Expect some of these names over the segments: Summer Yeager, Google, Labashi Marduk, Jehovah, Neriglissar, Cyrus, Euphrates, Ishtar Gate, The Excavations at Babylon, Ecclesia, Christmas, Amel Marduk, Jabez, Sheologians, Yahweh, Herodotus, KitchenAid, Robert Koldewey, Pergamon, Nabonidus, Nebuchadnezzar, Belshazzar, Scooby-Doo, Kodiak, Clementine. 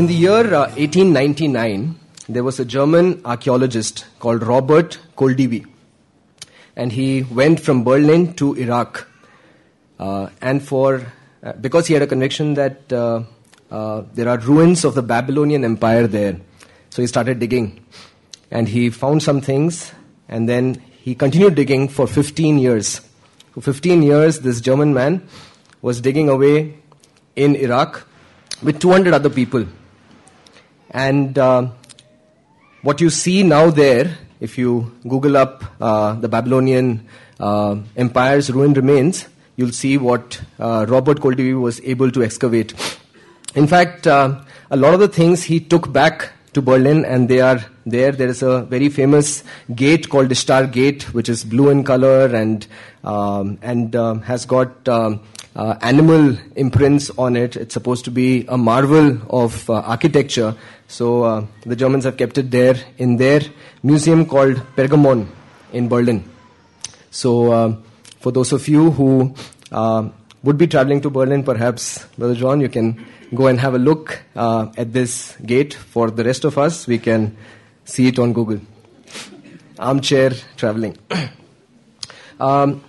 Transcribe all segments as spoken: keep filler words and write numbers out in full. In the year uh, eighteen ninety-nine, there was a German archaeologist called Robert Koldewey, and he went from Berlin to Iraq. Uh, and for uh, because he had a conviction that uh, uh, there are ruins of the Babylonian Empire there, so he started digging, and he found some things, and then he continued digging for fifteen years. For fifteen years, this German man was digging away in Iraq with two hundred other people. And uh, what you see now there, if you Google up uh, the Babylonian uh, Empire's ruined remains, you'll see what uh, Robert Koldewey was able to excavate. In fact, uh, a lot of the things he took back to Berlin, and they are there. There is a very famous gate called Ishtar Gate, which is blue in color and um, and uh, has got um, uh, animal imprints on it. It's supposed to be a marvel of uh, architecture. So uh, the Germans have kept it there in their museum called Pergamon in Berlin. So... Uh, For those of you who uh, would be traveling to Berlin, perhaps, Brother John, you can go and have a look uh, at this gate. For the rest of us, we can see it on Google. Armchair traveling. um,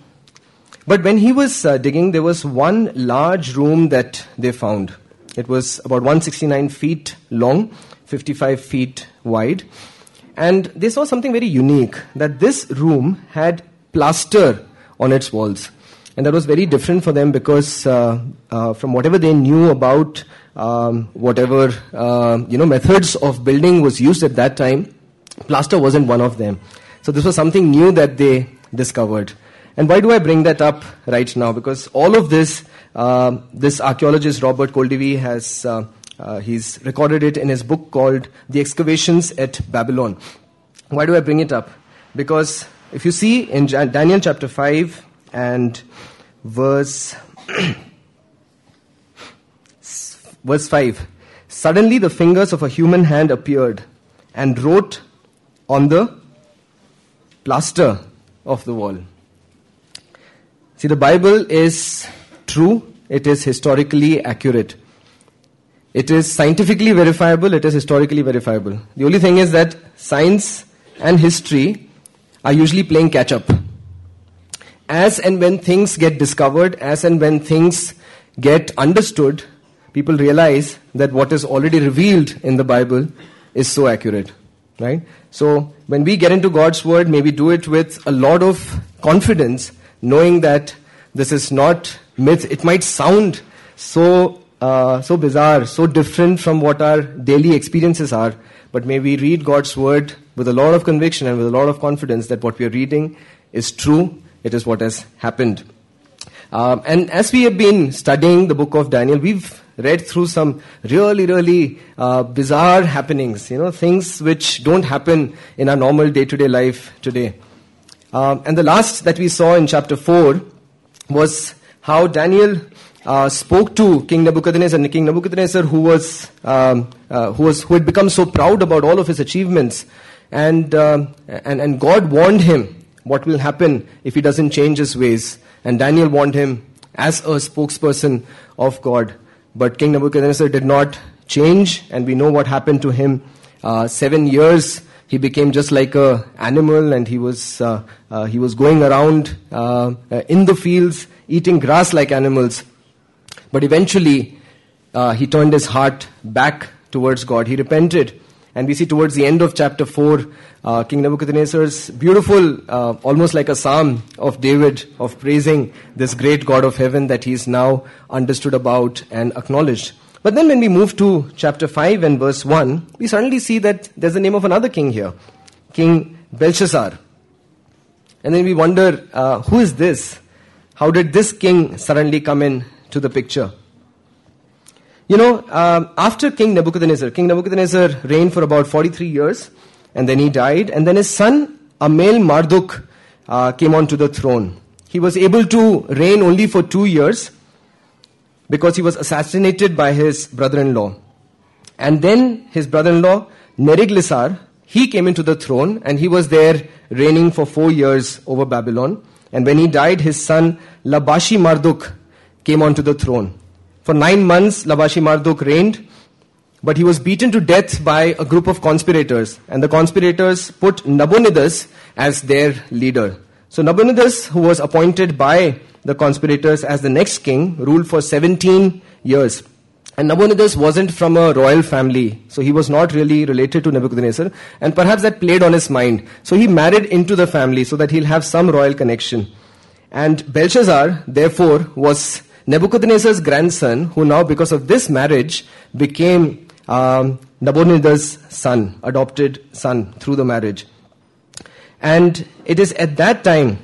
but when he was uh, digging, there was one large room that they found. It was about one hundred sixty-nine feet long, fifty-five feet wide. And they saw something very unique, that this room had plaster on its walls. And that was very different for them because uh, uh, from whatever they knew about um, whatever uh, you know methods of building was used at that time, plaster wasn't one of them. So this was something new that they discovered. And why do I bring that up right now? Because all of this, uh, this archaeologist Robert Koldewey has uh, uh, he's recorded it in his book called The Excavations at Babylon. Why do I bring it up? Because if you see in Daniel chapter five and verse verse five, suddenly the fingers of a human hand appeared and wrote on the plaster of the wall. See, the Bible is true. It is historically accurate. It is scientifically verifiable. It is historically verifiable. The only thing is that science and history are usually playing catch-up. As and when things get discovered, as and when things get understood, people realize that what is already revealed in the Bible is so accurate, right? So when we get into God's Word, may we do it with a lot of confidence, knowing that this is not myth. It might sound so uh, so bizarre, so different from what our daily experiences are, but may we read God's Word with a lot of conviction and with a lot of confidence that what we are reading is true. It is what has happened. Um, and as we have been studying the book of Daniel, we've read through some really, really uh, bizarre happenings, you know, things which don't happen in our normal day-to-day life today. Um, and the last that we saw in chapter four was how Daniel Uh, spoke to King Nebuchadnezzar, and King Nebuchadnezzar, who was um, uh, who was who had become so proud about all of his achievements, and uh, and and God warned him what will happen if he doesn't change his ways. And Daniel warned him as a spokesperson of God, but King Nebuchadnezzar did not change, and we know what happened to him. Uh, seven years he became just like a animal, and he was uh, uh, he was going around uh, uh, in the fields eating grass like animals. But eventually, uh, he turned his heart back towards God. He repented. And we see towards the end of chapter four, uh, King Nebuchadnezzar's beautiful, uh, almost like a psalm of David, of praising this great God of heaven that he is now understood about and acknowledged. But then when we move to chapter five and verse one, we suddenly see that there's the name of another king here, King Belshazzar. And then we wonder, uh, who is this? How did this king suddenly come in to the picture? You know, um, after King Nebuchadnezzar, King Nebuchadnezzar reigned for about forty-three years, and then he died, and then his son Amel Marduk uh, came onto the throne. He was able to reign only for two years because he was assassinated by his brother-in-law. And then his brother-in-law Neriglissar, he came into the throne, and he was there reigning for four years over Babylon. And when he died, his son Labashi Marduk came onto the throne. For nine months, Labashi Marduk reigned, But he was beaten to death by a group of conspirators. And the conspirators put Nabonidus as their leader. So Nabonidus, who was appointed by the conspirators as the next king, ruled for seventeen years. And Nabonidus wasn't from a royal family. So he was not really related to Nebuchadnezzar. And perhaps that played on his mind. So he married into the family so that he'll have some royal connection. And Belshazzar, therefore, was Nebuchadnezzar's grandson, who now, because of this marriage, became um, Nabonidus' son, adopted son through the marriage. And it is at that time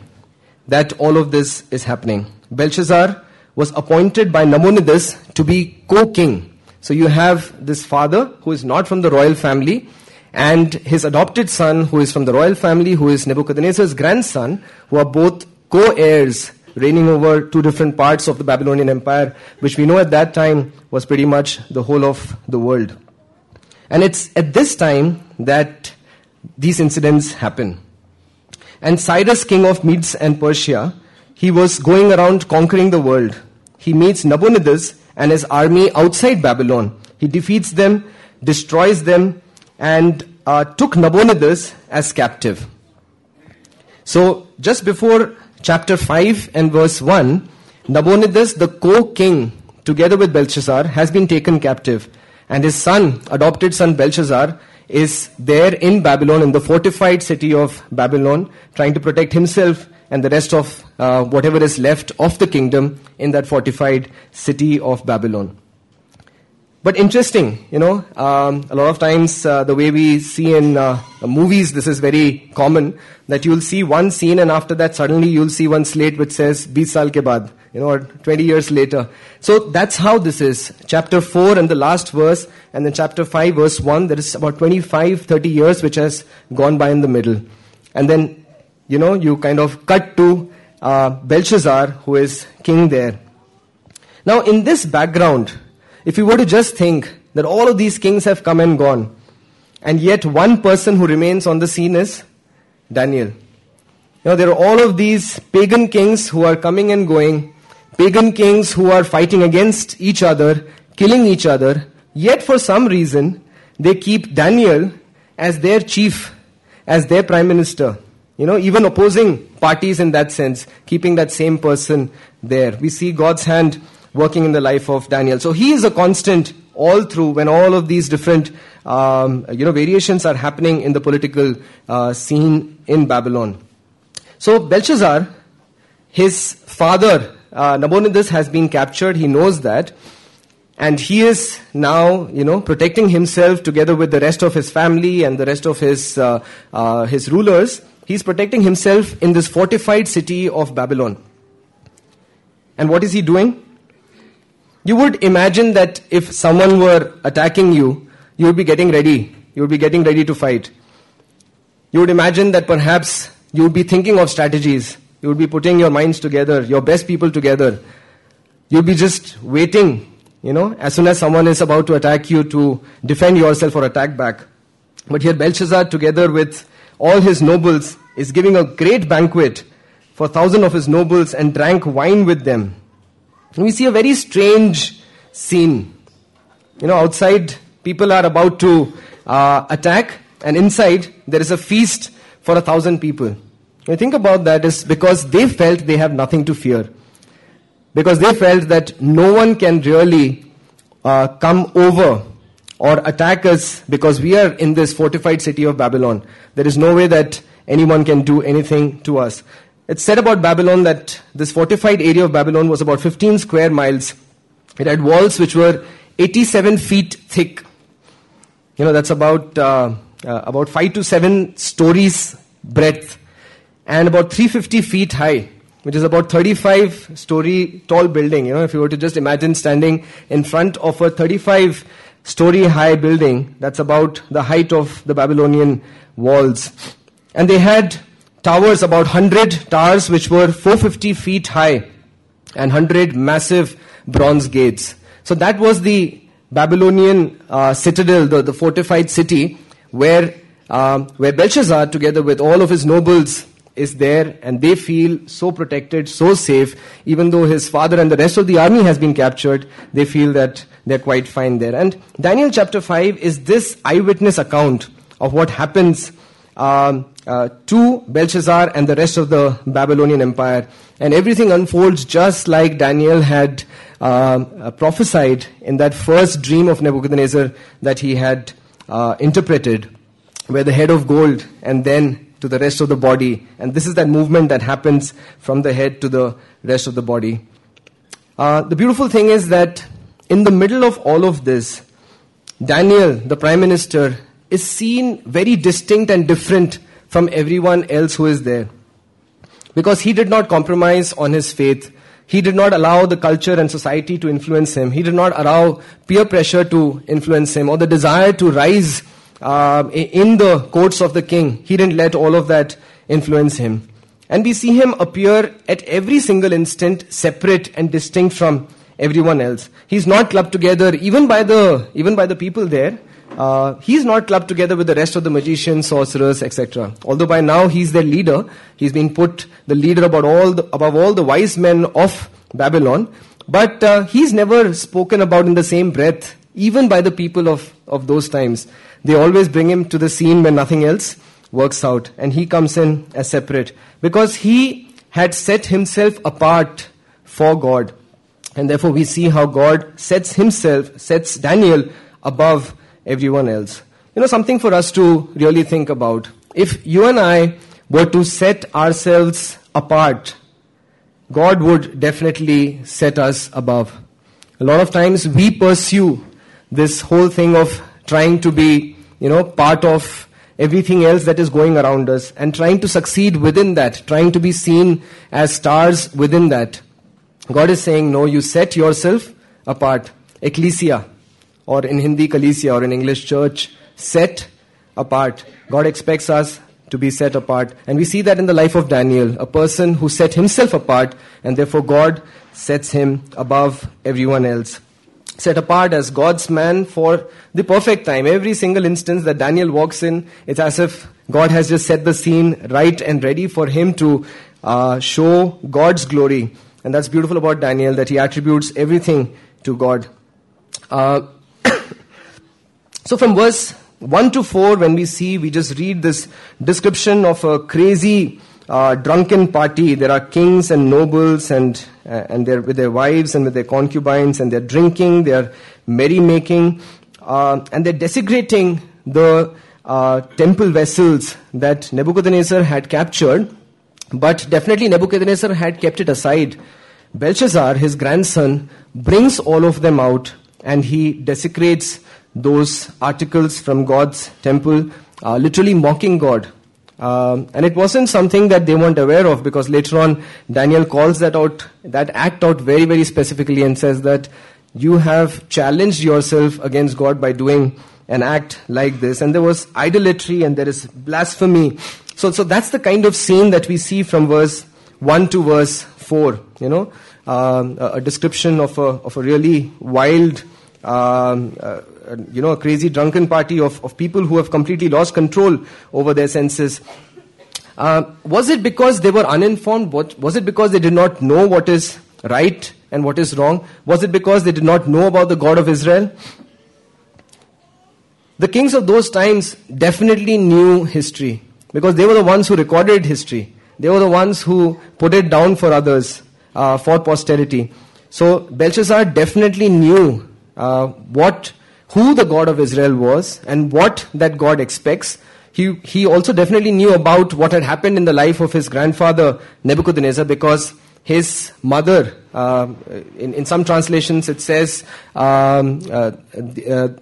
that all of this is happening. Belshazzar was appointed by Nabonidus to be co-king. So you have this father who is not from the royal family, and his adopted son who is from the royal family, who is Nebuchadnezzar's grandson, who are both co-heirs reigning over two different parts of the Babylonian Empire, which we know at that time was pretty much the whole of the world. And it's at this time that these incidents happen. And Cyrus, king of Medes and Persia, he was going around conquering the world. He meets Nabonidus and his army outside Babylon. He defeats them, destroys them, and uh, took Nabonidus as captive. So just before chapter five and verse one, Nabonidus, the co-king, together with Belshazzar, has been taken captive. And his son, adopted son Belshazzar, is there in Babylon, in the fortified city of Babylon, trying to protect himself and the rest of uh, whatever is left of the kingdom in that fortified city of Babylon. But interesting, you know, um, a lot of times uh, the way we see in uh, movies, this is very common, that you'll see one scene and after that suddenly you'll see one slate which says twenty saal ke baad, you know, or twenty years later. So that's how this is. Chapter four and the last verse, and then chapter five verse one, there is about twenty-five, thirty years which has gone by in the middle. And then, you know, you kind of cut to uh, Belshazzar, who is king there. Now in this background, if you were to just think that all of these kings have come and gone, and yet one person who remains on the scene is Daniel. You know, there are all of these pagan kings who are coming and going, pagan kings who are fighting against each other, killing each other, yet for some reason they keep Daniel as their chief, as their prime minister. You know, even opposing parties in that sense, keeping that same person there. We see God's hand working in the life of Daniel. So he is a constant all through when all of these different um, you know, variations are happening in the political uh, scene in Babylon. So Belshazzar, his father, uh, Nabonidus, has been captured. He knows that. And he is now, you know, protecting himself together with the rest of his family and the rest of his, uh, uh, his rulers. He's protecting himself in this fortified city of Babylon. And what is he doing? You would imagine that if someone were attacking you, you would be getting ready. You would be getting ready to fight. You would imagine that perhaps you would be thinking of strategies. You would be putting your minds together, your best people together. You would be just waiting, you know, as soon as someone is about to attack you, to defend yourself or attack back. But here Belshazzar, together with all his nobles, is giving a great banquet for a thousand of his nobles and drank wine with them. We see a very strange scene. You know, outside people are about to uh, attack, and inside there is a feast for a thousand people. When you think about that, is because they felt they have nothing to fear. Because they felt that no one can really uh, come over or attack us, because we are in this fortified city of Babylon. There is no way that anyone can do anything to us. It's said about Babylon that this fortified area of Babylon was about fifteen square miles. It had walls which were eighty-seven feet thick. You know, that's about uh, uh, about five to seven stories breadth, and about three hundred fifty feet high, which is about thirty-five story tall building. You know, if you were to just imagine standing in front of a thirty-five story high building, that's about the height of the Babylonian walls. And they had towers, about one hundred towers, which were four hundred fifty feet high, and one hundred massive bronze gates. So that was the Babylonian uh, citadel, the, the fortified city, where, uh, where Belshazzar, together with all of his nobles, is there, and they feel so protected, so safe. Even though his father and the rest of the army has been captured, they feel that they're quite fine there. And Daniel chapter five is this eyewitness account of what happens um, uh, to Belshazzar and the rest of the Babylonian Empire. And everything unfolds just like Daniel had uh, uh, prophesied in that first dream of Nebuchadnezzar that he had uh, interpreted, where the head of gold and then to the rest of the body. And this is that movement that happens from the head to the rest of the body. Uh, the beautiful thing is that in the middle of all of this, Daniel, the prime minister, is seen very distinct and different from everyone else who is there. Because he did not compromise on his faith. He did not allow the culture and society to influence him. He did not allow peer pressure to influence him or the desire to rise Uh, in the courts of the king. He didn't let all of that influence him. And we see him appear at every single instant separate and distinct from everyone else. He's not clubbed together even by the even by the people there. Uh, he's not clubbed together with the rest of the magicians, sorcerers, et cetera. Although by now he's their leader. He's been put the leader about all the, above all the wise men of Babylon. But uh, he's never spoken about in the same breath, even by the people of, of those times. They always bring him to the scene when nothing else works out. And he comes in as separate. Because he had set himself apart for God. And therefore we see how God sets himself, sets Daniel above everyone else. You know, something for us to really think about. If you and I were to set ourselves apart, God would definitely set us above. A lot of times we pursue this whole thing of trying to be, you know, part of everything else that is going around us and trying to succeed within that, trying to be seen as stars within that. God is saying, no, you set yourself apart. Ecclesia, or in Hindi, Kalesia, or in English, church, set apart. God expects us to be set apart. And we see that in the life of Daniel, a person who set himself apart, and therefore God sets him above everyone else. Set apart as God's man for the perfect time. Every single instance that Daniel walks in, it's as if God has just set the scene right and ready for him to uh, show God's glory. And that's beautiful about Daniel, that he attributes everything to God. Uh, so from verse one to four, when we see, we just read this description of a crazy Uh, drunken party. There are kings and nobles and uh, and they're with their wives and with their concubines, and they're drinking, they're merrymaking, uh, and they're desecrating the uh, temple vessels that Nebuchadnezzar had captured. But definitely Nebuchadnezzar had kept it aside. Belshazzar, his grandson, brings all of them out and he desecrates those articles from God's temple, uh, literally mocking God. Um, and it wasn't something that they weren't aware of, because later on Daniel calls that out, that act out very, very specifically, and says that you have challenged yourself against God by doing an act like this. And there was idolatry and there is blasphemy. So, so that's the kind of scene that we see from verse one to verse four. You know, um, a, a description of a of a really wild, um, uh, you know, a crazy drunken party of, of people who have completely lost control over their senses. Uh, was it because they were uninformed? What, was it because they did not know what is right and what is wrong? Was it because they did not know about the God of Israel? The kings of those times definitely knew history, because they were the ones who recorded history. They were the ones who put it down for others, uh, for posterity. So Belshazzar definitely knew uh, what who the God of Israel was and what that God expects. He he also definitely knew about what had happened in the life of his grandfather Nebuchadnezzar, because his mother, uh, in, in some translations it says um, uh, uh,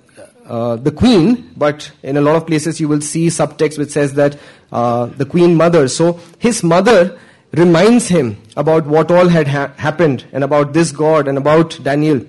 uh, the queen, but in a lot of places you will see subtext which says that uh, the queen mother. So his mother reminds him about what all had ha- happened and about this God and about Daniel.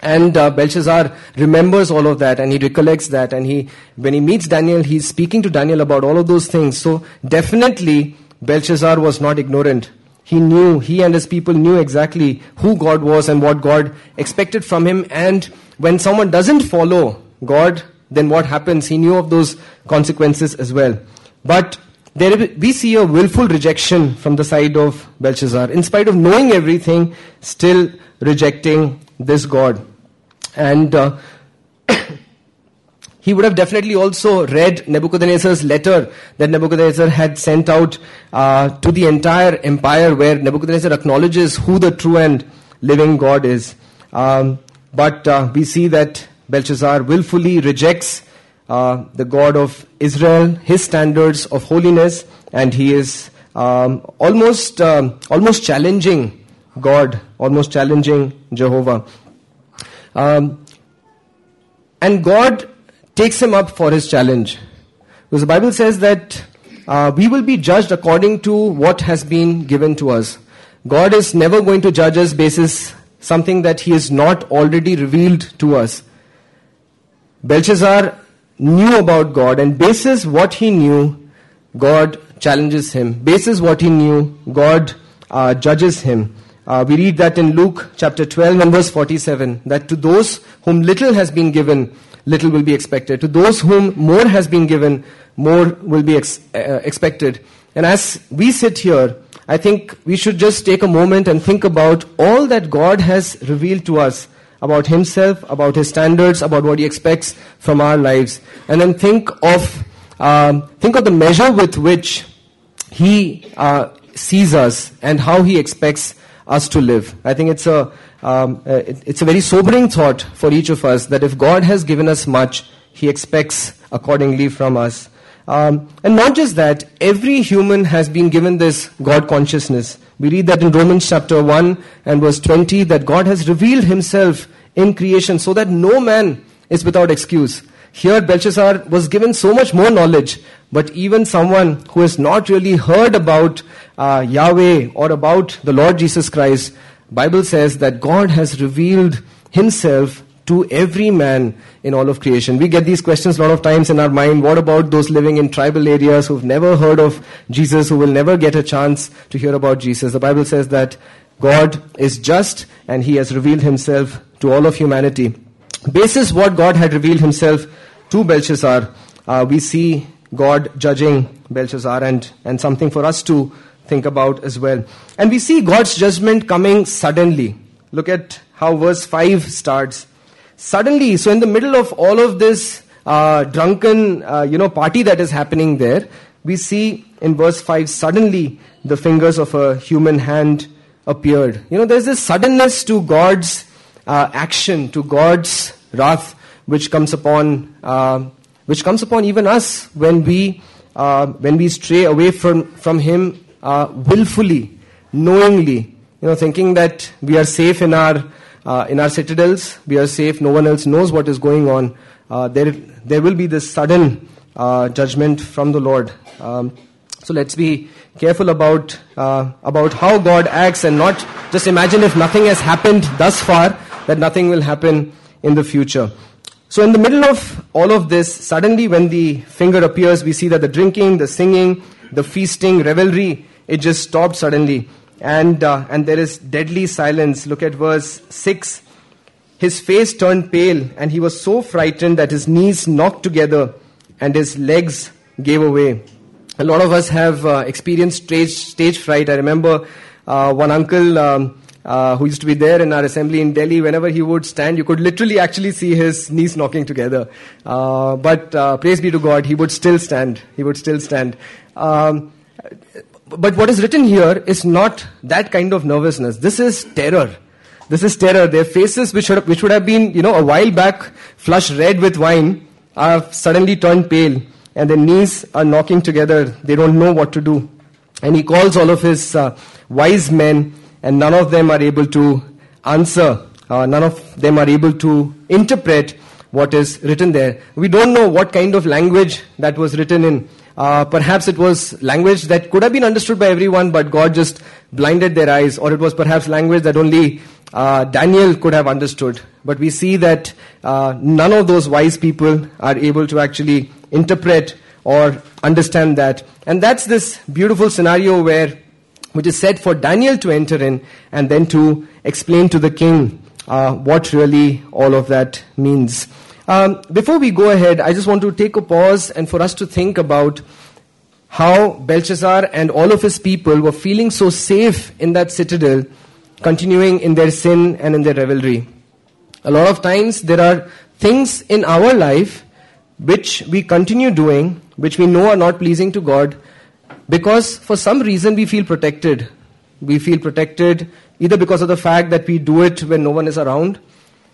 And uh, Belshazzar remembers all of that, and he recollects that, and he, when he meets Daniel, he's speaking to Daniel about all of those things. So definitely Belshazzar was not ignorant. He knew, he and his people knew exactly who God was and what God expected from him. And when someone doesn't follow God, then what happens? He knew of those consequences as well. But there we see a willful rejection from the side of Belshazzar. In spite of knowing everything, still rejecting this god. And uh, he would have definitely also read Nebuchadnezzar's letter that Nebuchadnezzar had sent out uh, to the entire empire, where Nebuchadnezzar acknowledges who the true and living God is. Um, but uh, we see that Belshazzar willfully rejects Uh, the God of Israel, his standards of holiness, and he is um, almost um, almost challenging God, almost challenging Jehovah. Um, and God takes him up for his challenge. Because the Bible says that uh, we will be judged according to what has been given to us. God is never going to judge us basis something that he has not already revealed to us. Belshazzar knew about God, and basis what he knew, God challenges him. Basis what he knew, God uh, judges him. Uh, we read that in Luke chapter twelve and verse forty-seven, that to those whom little has been given, little will be expected. To those whom more has been given, more will be ex- uh, expected. And as we sit here, I think we should just take a moment and think about all that God has revealed to us about himself, about his standards, about what he expects from our lives. And then think of um, think of the measure with which he uh, sees us and how he expects us to live. I think it's a um, it's a very sobering thought for each of us, that if God has given us much, he expects accordingly from us. Um, and not just that, every human has been given this God consciousness. We read that in Romans chapter one and verse twenty, that God has revealed himself in creation so that no man is without excuse. Here Belshazzar was given so much more knowledge, but even someone who has not really heard about uh, Yahweh or about the Lord Jesus Christ, Bible says that God has revealed himself to every man in all of creation. We get these questions a lot of times in our mind. What about those living in tribal areas who've never heard of Jesus, who will never get a chance to hear about Jesus? The Bible says that God is just and he has revealed himself to all of humanity. Basis what God had revealed himself to Belshazzar, uh, we see God judging Belshazzar, and, and something for us to think about as well. And we see God's judgment coming suddenly. Look at how verse five starts. Suddenly, so in the middle of all of this uh, drunken, uh, you know, party that is happening there, we see in verse five, suddenly the fingers of a human hand appeared. You know, there's this suddenness to God's uh, action, to God's wrath, which comes upon, uh, which comes upon even us when we uh, when we stray away from from Him uh, willfully, knowingly. You know, thinking that we are safe in our Uh, in our citadels, we are safe. No one else knows what is going on. Uh, there, there will be this sudden uh, judgment from the Lord. Um, so let's be careful about uh, about how God acts, and not just imagine if nothing has happened thus far, that nothing will happen in the future. So in the middle of all of this, suddenly when the finger appears, we see that the drinking, the singing, the feasting, revelry, it just stopped suddenly. And uh, and there is deadly silence. Look at verse six. His face turned pale, and he was so frightened that his knees knocked together and his legs gave away. A lot of us have uh, experienced stage, stage fright. I remember uh, one uncle um, uh, who used to be there in our assembly in Delhi. Whenever he would stand, you could literally actually see his knees knocking together. Uh, but uh, praise be to God, he would still stand. He would still stand. Um, But what is written here is not that kind of nervousness. This is terror. This is terror. Their faces, which would have, which would have been, you know, a while back flushed red with wine, have suddenly turned pale, and their knees are knocking together. They don't know what to do. And he calls all of his uh, wise men, and none of them are able to answer. Uh, none of them are able to interpret what is written there. We don't know what kind of language that was written in. Uh, perhaps it was language that could have been understood by everyone, but God just blinded their eyes. Or it was perhaps language that only uh, Daniel could have understood. But we see that uh, none of those wise people are able to actually interpret or understand that. And that's this beautiful scenario where, which is set for Daniel to enter in and then to explain to the king uh, what really all of that means. Um, before we go ahead, I just want to take a pause and for us to think about how Belshazzar and all of his people were feeling so safe in that citadel, continuing in their sin and in their revelry. A lot of times there are things in our life which we continue doing, which we know are not pleasing to God, because for some reason we feel protected. We feel protected either because of the fact that we do it when no one is around.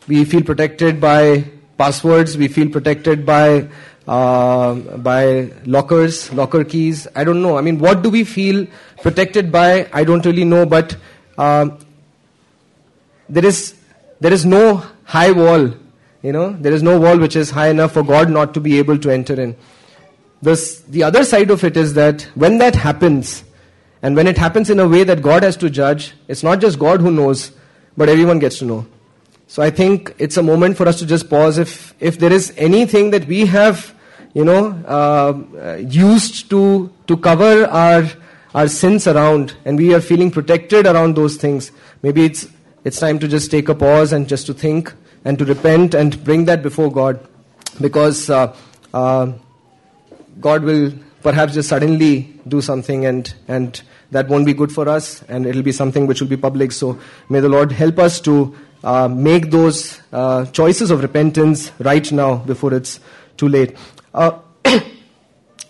We feel protected by passwords. We feel protected by uh, by lockers, locker keys. I don't know. I mean, what do we feel protected by? I don't really know. But uh, there is there is no high wall. You know, there is no wall which is high enough for God not to be able to enter in. This, the other side of it is that when that happens, and when it happens in a way that God has to judge, it's not just God who knows, but everyone gets to know. So I think it's a moment for us to just pause. If if there is anything that we have, you know, uh, used to to cover our our sins around, and we are feeling protected around those things, maybe it's it's time to just take a pause and just to think, and to repent and bring that before God, because uh, uh, God will perhaps just suddenly do something, and and that won't be good for us, and it'll be something which will be public. So may the Lord help us to uh, make those uh, choices of repentance right now before it's too late. Uh,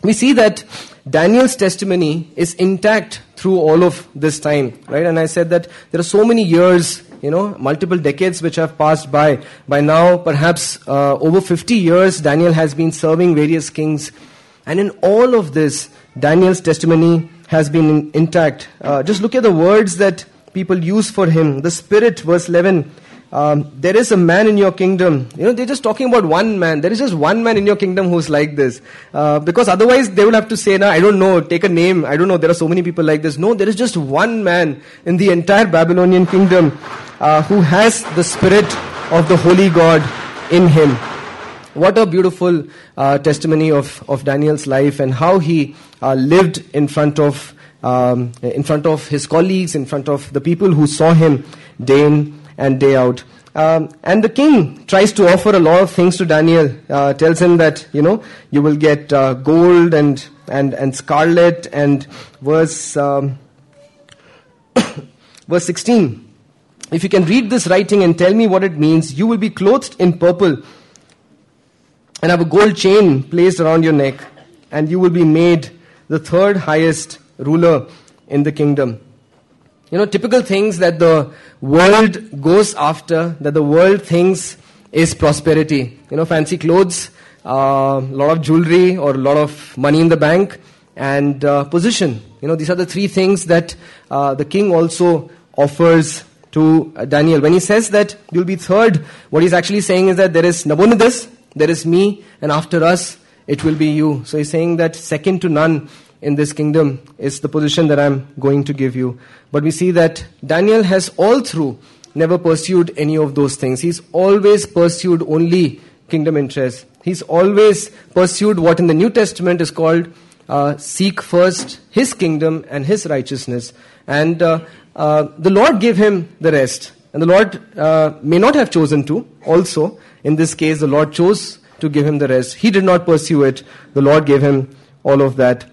we see that Daniel's testimony is intact through all of this time, right? And I said that there are so many years, you know, multiple decades which have passed by. By now, perhaps uh, over fifty years, Daniel has been serving various kings. And in all of this, Daniel's testimony has been in, intact. Uh, just look at the words that people use for him. The Spirit, verse eleven, um, there is a man in your kingdom. You know, they're just talking about one man. There is just one man in your kingdom who's like this. Uh, because otherwise, they will have to say, nah, I don't know, take a name. I don't know, there are so many people like this. No, there is just one man in the entire Babylonian kingdom Uh, who has the Spirit of the Holy God in him. What a beautiful uh, testimony of, of Daniel's life, and how he uh, lived in front of um, in front of his colleagues, in front of the people who saw him day in and day out. Um, and the king tries to offer a lot of things to Daniel, uh, tells him that, you know, you will get uh, gold and, and, and scarlet, and verse um, verse sixteen. If you can read this writing and tell me what it means, you will be clothed in purple and have a gold chain placed around your neck, and you will be made the third highest ruler in the kingdom. You know, typical things that the world goes after, that the world thinks is prosperity. You know, fancy clothes, a uh, lot of jewelry, or a lot of money in the bank, and uh, position. You know, these are the three things that uh, the king also offers to Daniel. When he says that you'll be third, what he's actually saying is that there is Nabonidus, there is me, and after us, it will be you. So he's saying that second to none in this kingdom is the position that I'm going to give you. But we see that Daniel has all through never pursued any of those things. He's always pursued only kingdom interests. He's always pursued what in the New Testament is called uh, seek first his kingdom and his righteousness. And uh, Uh, the Lord gave him the rest. And the Lord uh, may not have chosen to. Also, in this case, the Lord chose to give him the rest. He did not pursue it. The Lord gave him all of that.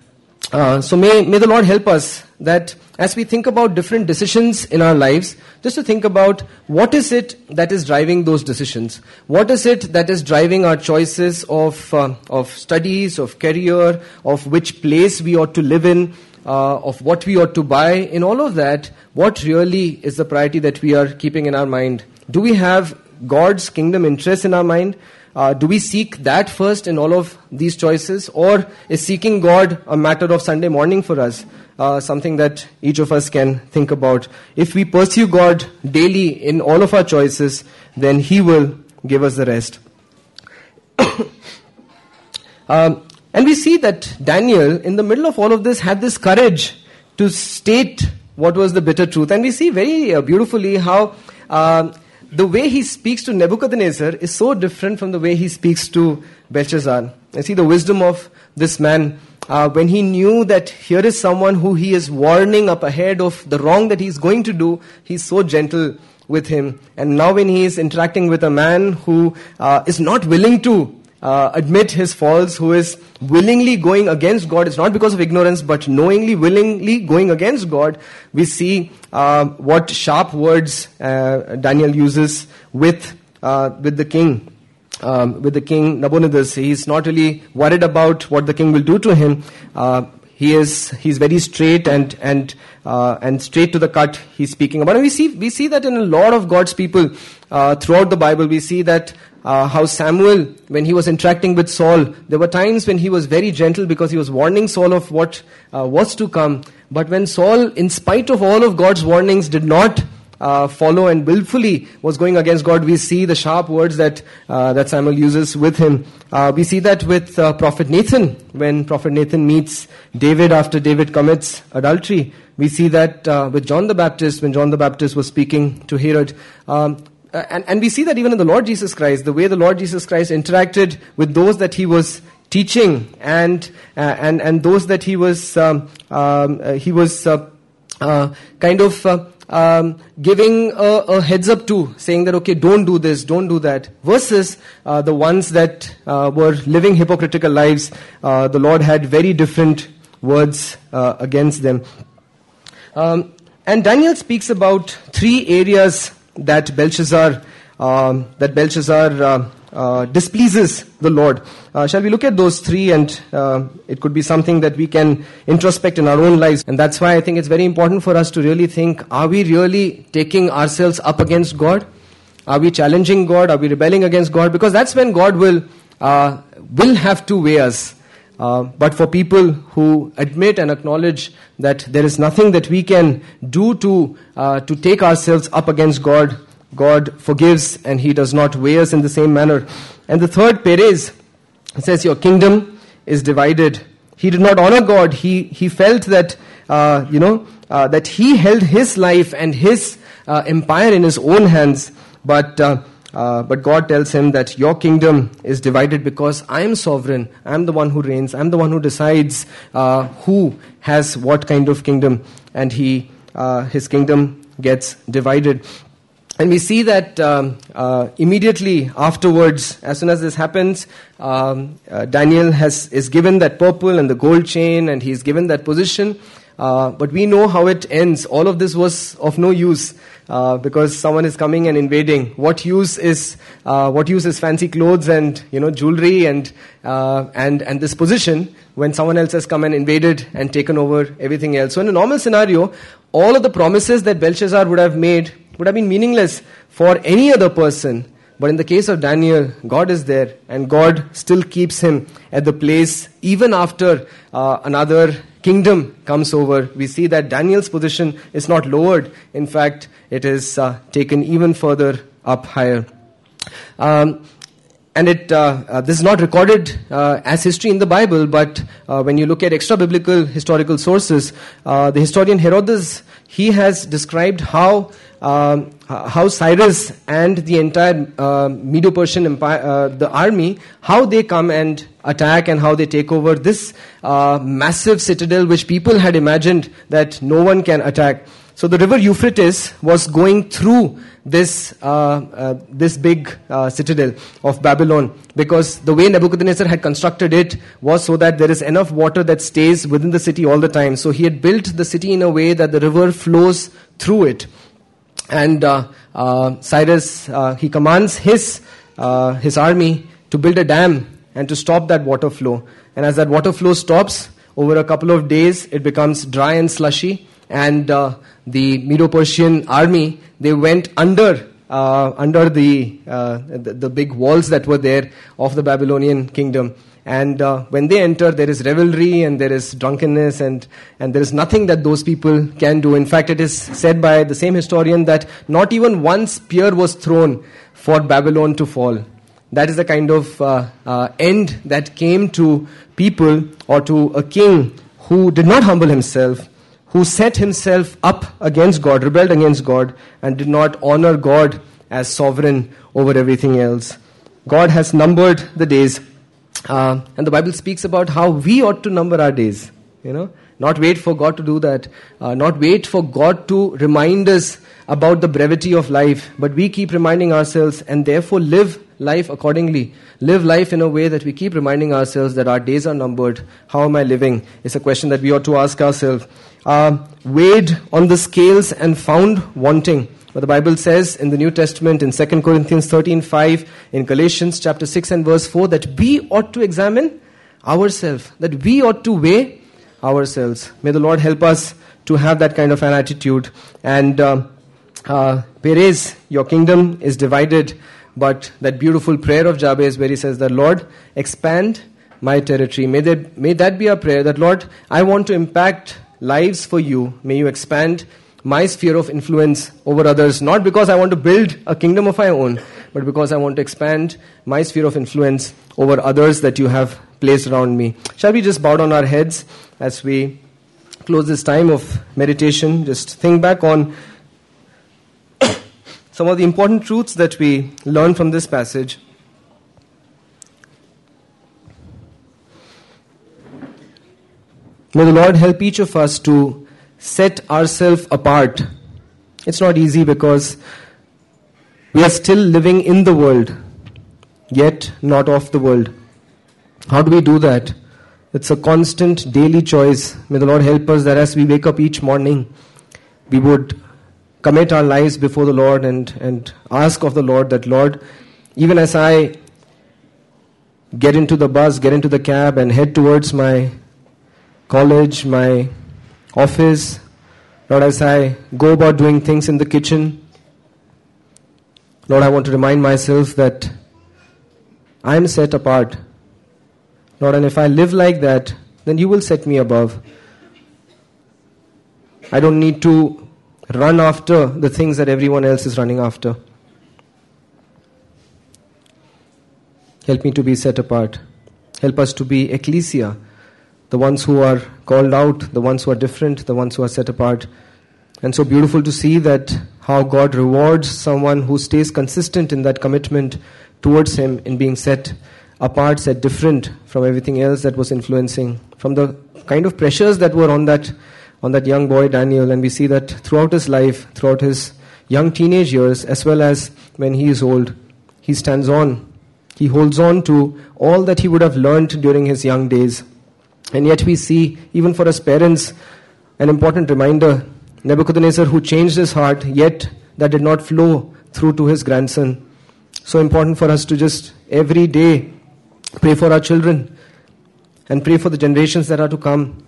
Uh, so may, may the Lord help us that as we think about different decisions in our lives, just to think about what is it that is driving those decisions. What is it that is driving our choices of uh, of studies, of career, of which place we ought to live in, Uh, of what we ought to buy. In all of that, what really is the priority that we are keeping in our mind? Do we have God's kingdom interests in our mind? Uh, do we seek that first in all of these choices? Or is seeking God a matter of Sunday morning for us? Uh, something that each of us can think about. If we pursue God daily in all of our choices, then He will give us the rest. um, And we see that Daniel, in the middle of all of this, had this courage to state what was the bitter truth. And we see very uh, beautifully how uh, the way he speaks to Nebuchadnezzar is so different from the way he speaks to Belshazzar. You see the wisdom of this man uh, when he knew that here is someone who he is warning up ahead of the wrong that he's going to do. He's so gentle with him. And now when he is interacting with a man who uh, is not willing to uh, admit his faults, who is willingly going against God. It's not because of ignorance, but knowingly, willingly going against God. We see uh, what sharp words uh, Daniel uses with uh, with the king. Um, with the king Nabonidus, he's not really worried about what the king will do to him. Uh, he is he's very straight and and uh, and straight to the cut. He's speaking about, and we see we see that in a lot of God's people uh, throughout the Bible. We see that uh, how Samuel, when he was interacting with Saul, there were times when he was very gentle because he was warning Saul of what uh, was to come. But when Saul, in spite of all of God's warnings, did not Uh, follow and willfully was going against God, we see the sharp words that uh, that Samuel uses with him. Uh, we see that with uh, Prophet Nathan. When Prophet Nathan meets David after David commits adultery, we see that uh, with John the Baptist, when John the Baptist was speaking to Herod. Um, and, and we see that even in the Lord Jesus Christ, the way the Lord Jesus Christ interacted with those that he was teaching and uh, and, and those that he was, um, um, uh, he was uh, uh, kind of... Uh, Um, giving a, a heads up to, saying that, okay, don't do this, don't do that, versus uh, the ones that uh, were living hypocritical lives. Uh, the Lord had very different words uh, against them. Um, and Daniel speaks about three areas that Belshazzar um, that Belshazzar uh, uh, displeases the Lord. Uh, shall we look at those three? And uh, it could be something that we can introspect in our own lives. And that's why I think it's very important for us to really think, are we really taking ourselves up against God? Are we challenging God? Are we rebelling against God? Because that's when God will uh, will have to weigh us. Uh, but for people who admit and acknowledge that there is nothing that we can do to uh, to take ourselves up against God, God forgives and he does not weigh us in the same manner. And the third, Perez, it says, your kingdom is divided. He did not honor God. He he felt that, uh, you know, uh, that he held his life and his uh, empire in his own hands. But uh, uh, but God tells him that your kingdom is divided because I am sovereign. I am the one who reigns. I am the one who decides uh, who has what kind of kingdom. And he uh, his kingdom gets divided. And we see that um, uh, immediately afterwards, as soon as this happens, um, uh, Daniel has is given that purple and the gold chain, and he's given that position. Uh, but we know how it ends. All of this was of no use uh, because someone is coming and invading. What use is uh, what use is fancy clothes and you know jewelry and uh, and and this position when someone else has come and invaded and taken over everything else? So in a normal scenario, all of the promises that Belshazzar would have made would have been meaningless for any other person. But in the case of Daniel, God is there, and God still keeps him at the place even after uh, another kingdom comes over. We see that Daniel's position is not lowered. In fact, it is uh, taken even further up higher. Um, and it uh, uh, this is not recorded uh, as history in the Bible, but uh, when you look at extra-biblical historical sources, uh, the historian Herodotus, he has described how Um, how Cyrus and the entire uh, Medo-Persian empire, uh, the army, how they come and attack and how they take over this uh, massive citadel which people had imagined that no one can attack. So the river Euphrates was going through this uh, uh, this big uh, citadel of Babylon, because the way Nebuchadnezzar had constructed it was so that there is enough water that stays within the city all the time. So he had built the city in a way that the river flows through it. And uh, uh, Cyrus, uh, he commands his uh, his army to build a dam and to stop that water flow. And as that water flow stops, over a couple of days, it becomes dry and slushy. And uh, the Medo-Persian army, they went under uh, under the, uh, the the big walls that were there of the Babylonian kingdom. And uh, when they enter, there is revelry and there is drunkenness and, and there is nothing that those people can do. In fact, it is said by the same historian that not even one spear was thrown for Babylon to fall. That is the kind of uh, uh, end that came to people or to a king who did not humble himself, who set himself up against God, rebelled against God, and did not honor God as sovereign over everything else. God has numbered the days. Uh, and the Bible speaks about how we ought to number our days, you know, not wait for God to do that, uh, not wait for God to remind us about the brevity of life, but we keep reminding ourselves and therefore live life accordingly. Live life in a way that we keep reminding ourselves that our days are numbered. How am I living? It's a question that we ought to ask ourselves. Uh, weighed on the scales and found wanting. But the Bible says in the New Testament, in Second Corinthians thirteen five, in Galatians chapter six and verse four, that we ought to examine ourselves, that we ought to weigh ourselves. May the Lord help us to have that kind of an attitude. And uh, uh, Perez, your kingdom is divided, but that beautiful prayer of Jabez where he says that, Lord, expand my territory. May, there, may that be our prayer, that Lord, I want to impact lives for you. May you expand my sphere of influence over others, not because I want to build a kingdom of my own, but because I want to expand my sphere of influence over others that you have placed around me. Shall we just bow down our heads as we close this time of meditation? Just think back on some of the important truths that we learn from this passage. May the Lord help each of us to set ourselves apart. It's not easy because we are still living in the world, yet not of the world. How do we do that? It's a constant daily choice. May the Lord help us that as we wake up each morning, we would commit our lives before the Lord and, and ask of the Lord that, Lord, even as I get into the bus, get into the cab and head towards my college, my office, Lord, as I go about doing things in the kitchen, Lord, I want to remind myself that I am set apart. Lord, and if I live like that, then you will set me above. I don't need to run after the things that everyone else is running after. Help me to be set apart. Help us to be ecclesia, the ones who are called out, the ones who are different, the ones who are set apart. And so beautiful to see that how God rewards someone who stays consistent in that commitment towards him in being set apart, set different from everything else that was influencing, from the kind of pressures that were on that, on that young boy Daniel. And we see that throughout his life, throughout his young teenage years, as well as when he is old, he stands on. He holds on to all that he would have learned during his young days. And yet we see, even for us parents, an important reminder. Nebuchadnezzar, who changed his heart, yet that did not flow through to his grandson. So important for us to just every day pray for our children and pray for the generations that are to come.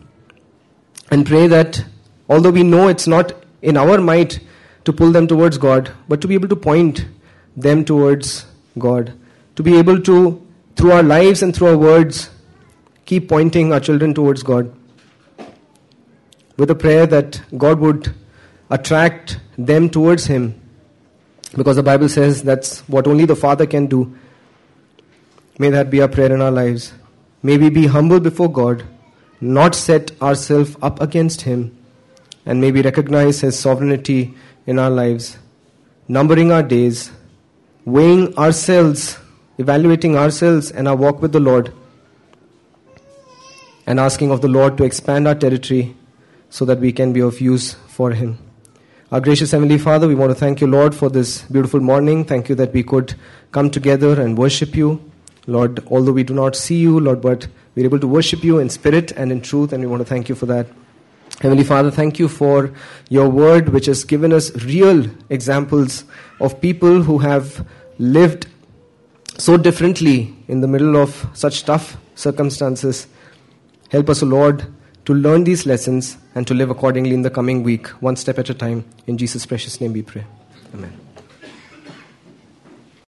And pray that, although we know it's not in our might to pull them towards God, but to be able to point them towards God. To be able to, through our lives and through our words, keep pointing our children towards God, with a prayer that God would attract them towards him, because the Bible says that's what only the Father can do. May that be our prayer in our lives. May we be humble before God, not set ourselves up against him, and may we recognize his sovereignty in our lives, numbering our days, weighing ourselves, evaluating ourselves and our walk with the Lord, and asking of the Lord to expand our territory so that we can be of use for him. Our gracious Heavenly Father, we want to thank you, Lord, for this beautiful morning. Thank you that we could come together and worship you. Lord, although we do not see you, Lord, but we're able to worship you in spirit and in truth, and we want to thank you for that. Heavenly Father, thank you for your word, which has given us real examples of people who have lived so differently in the middle of such tough circumstances. Help us, O Lord, to learn these lessons and to live accordingly in the coming week, one step at a time. In Jesus' precious name we pray. Amen.